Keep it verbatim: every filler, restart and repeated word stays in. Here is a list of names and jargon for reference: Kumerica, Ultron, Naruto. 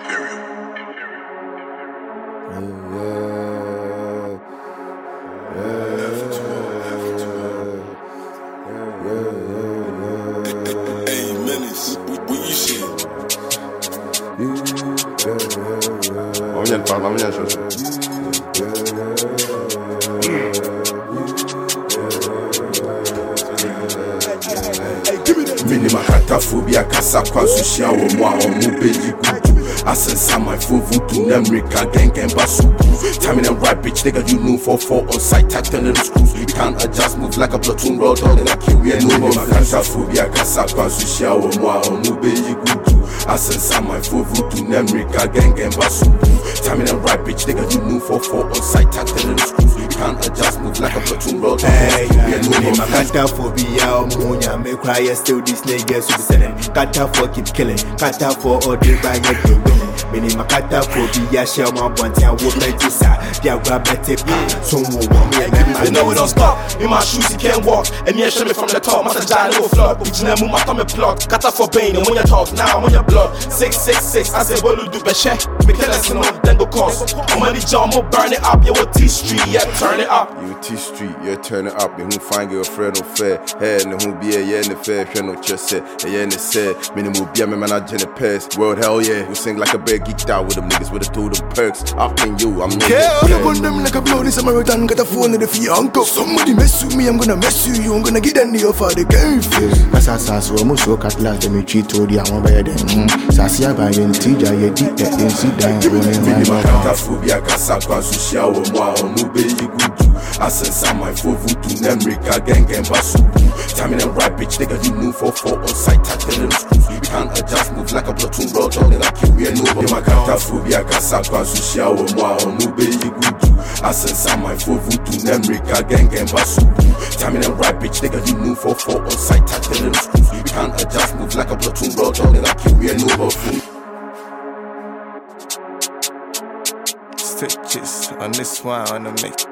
Imperial. F twelve. Hey, Menace, what you see? On vient de parler, on vient de chercher. Vini mahatafobia kasa kwa zushia omwa omu beji kutu. Asensa my phone voodoo, Nemrika, Gengen Basuku. Timing and right, bitch, nigga, you knew for four on site, tight ten little screws. You can't adjust, move like a platoon, roll dog, and I kill you. No more mahatafobia kasa kwa zushia omwa omu beji kutu. Asensa my phone voodoo, Nemrika, Gengen Basuku. Timing and right, bitch, nigga, you knew for four on site, tight ten little screws. You can't adjust, move like a platoon, roll dog, and I kill you. No more mahatafobia omunya, me cry, still these niggas, you be selling. Kata for keep killing, kata for all day by your Mini makata phobia, shell my bunty, I won't let you side. They'll grab a tip, so move on me again. You know it don't stop. In my shoes, you can't walk. And me, I show me from the top, master giant little flop. Which never move my tummy plug. Kata for pain, and when you talk, now I'm on your block. six six six, I say, well, you do better. Make it less than then go cost. I'm on the job, I'm burn it up. Yo, T Street, yeah, turn it up. You T Street, yeah, turn it up. And who find your friend or fair? Hey, and who be a yeah, and the fair, friend or chest, yeah, and the say, minimum be a manager in the past. World, hell yeah. We sing like a bear. Geeked out with them niggas with a tool of perks. I've been you, I'm not yeah, I'm gonna them like a bloody Samaritan. Got a phone in the feet, uncle. Somebody mess with me, I'm gonna mess with you. I'm gonna get any offer, they can't feel. Asasas, we almost woke at last. Let me cheat, told you I won't buy them. Sasia by the T J, you did that, you see that. Give me the minimum. I'm gonna fool, be a cassava, sushi, I'm gonna be good. I send some my food to Nemrika, Gengen Basuku. Time in a right, bitch, nigga, you move for four on site, tight the little screws. You can't adjust, move like a platoon, roll dog, and I kill you, no. Magatafobia kasa kwa zushia omwa onu beji kutu. Asensa my phone voodoo, Nemrika, Gengen Basuku. Timing and right, bitch, nigga, you move for four on site, tight the little screws. You can't adjust, move like a platoon, roll dog, and I kill you, no. Stitches on this one, I wanna make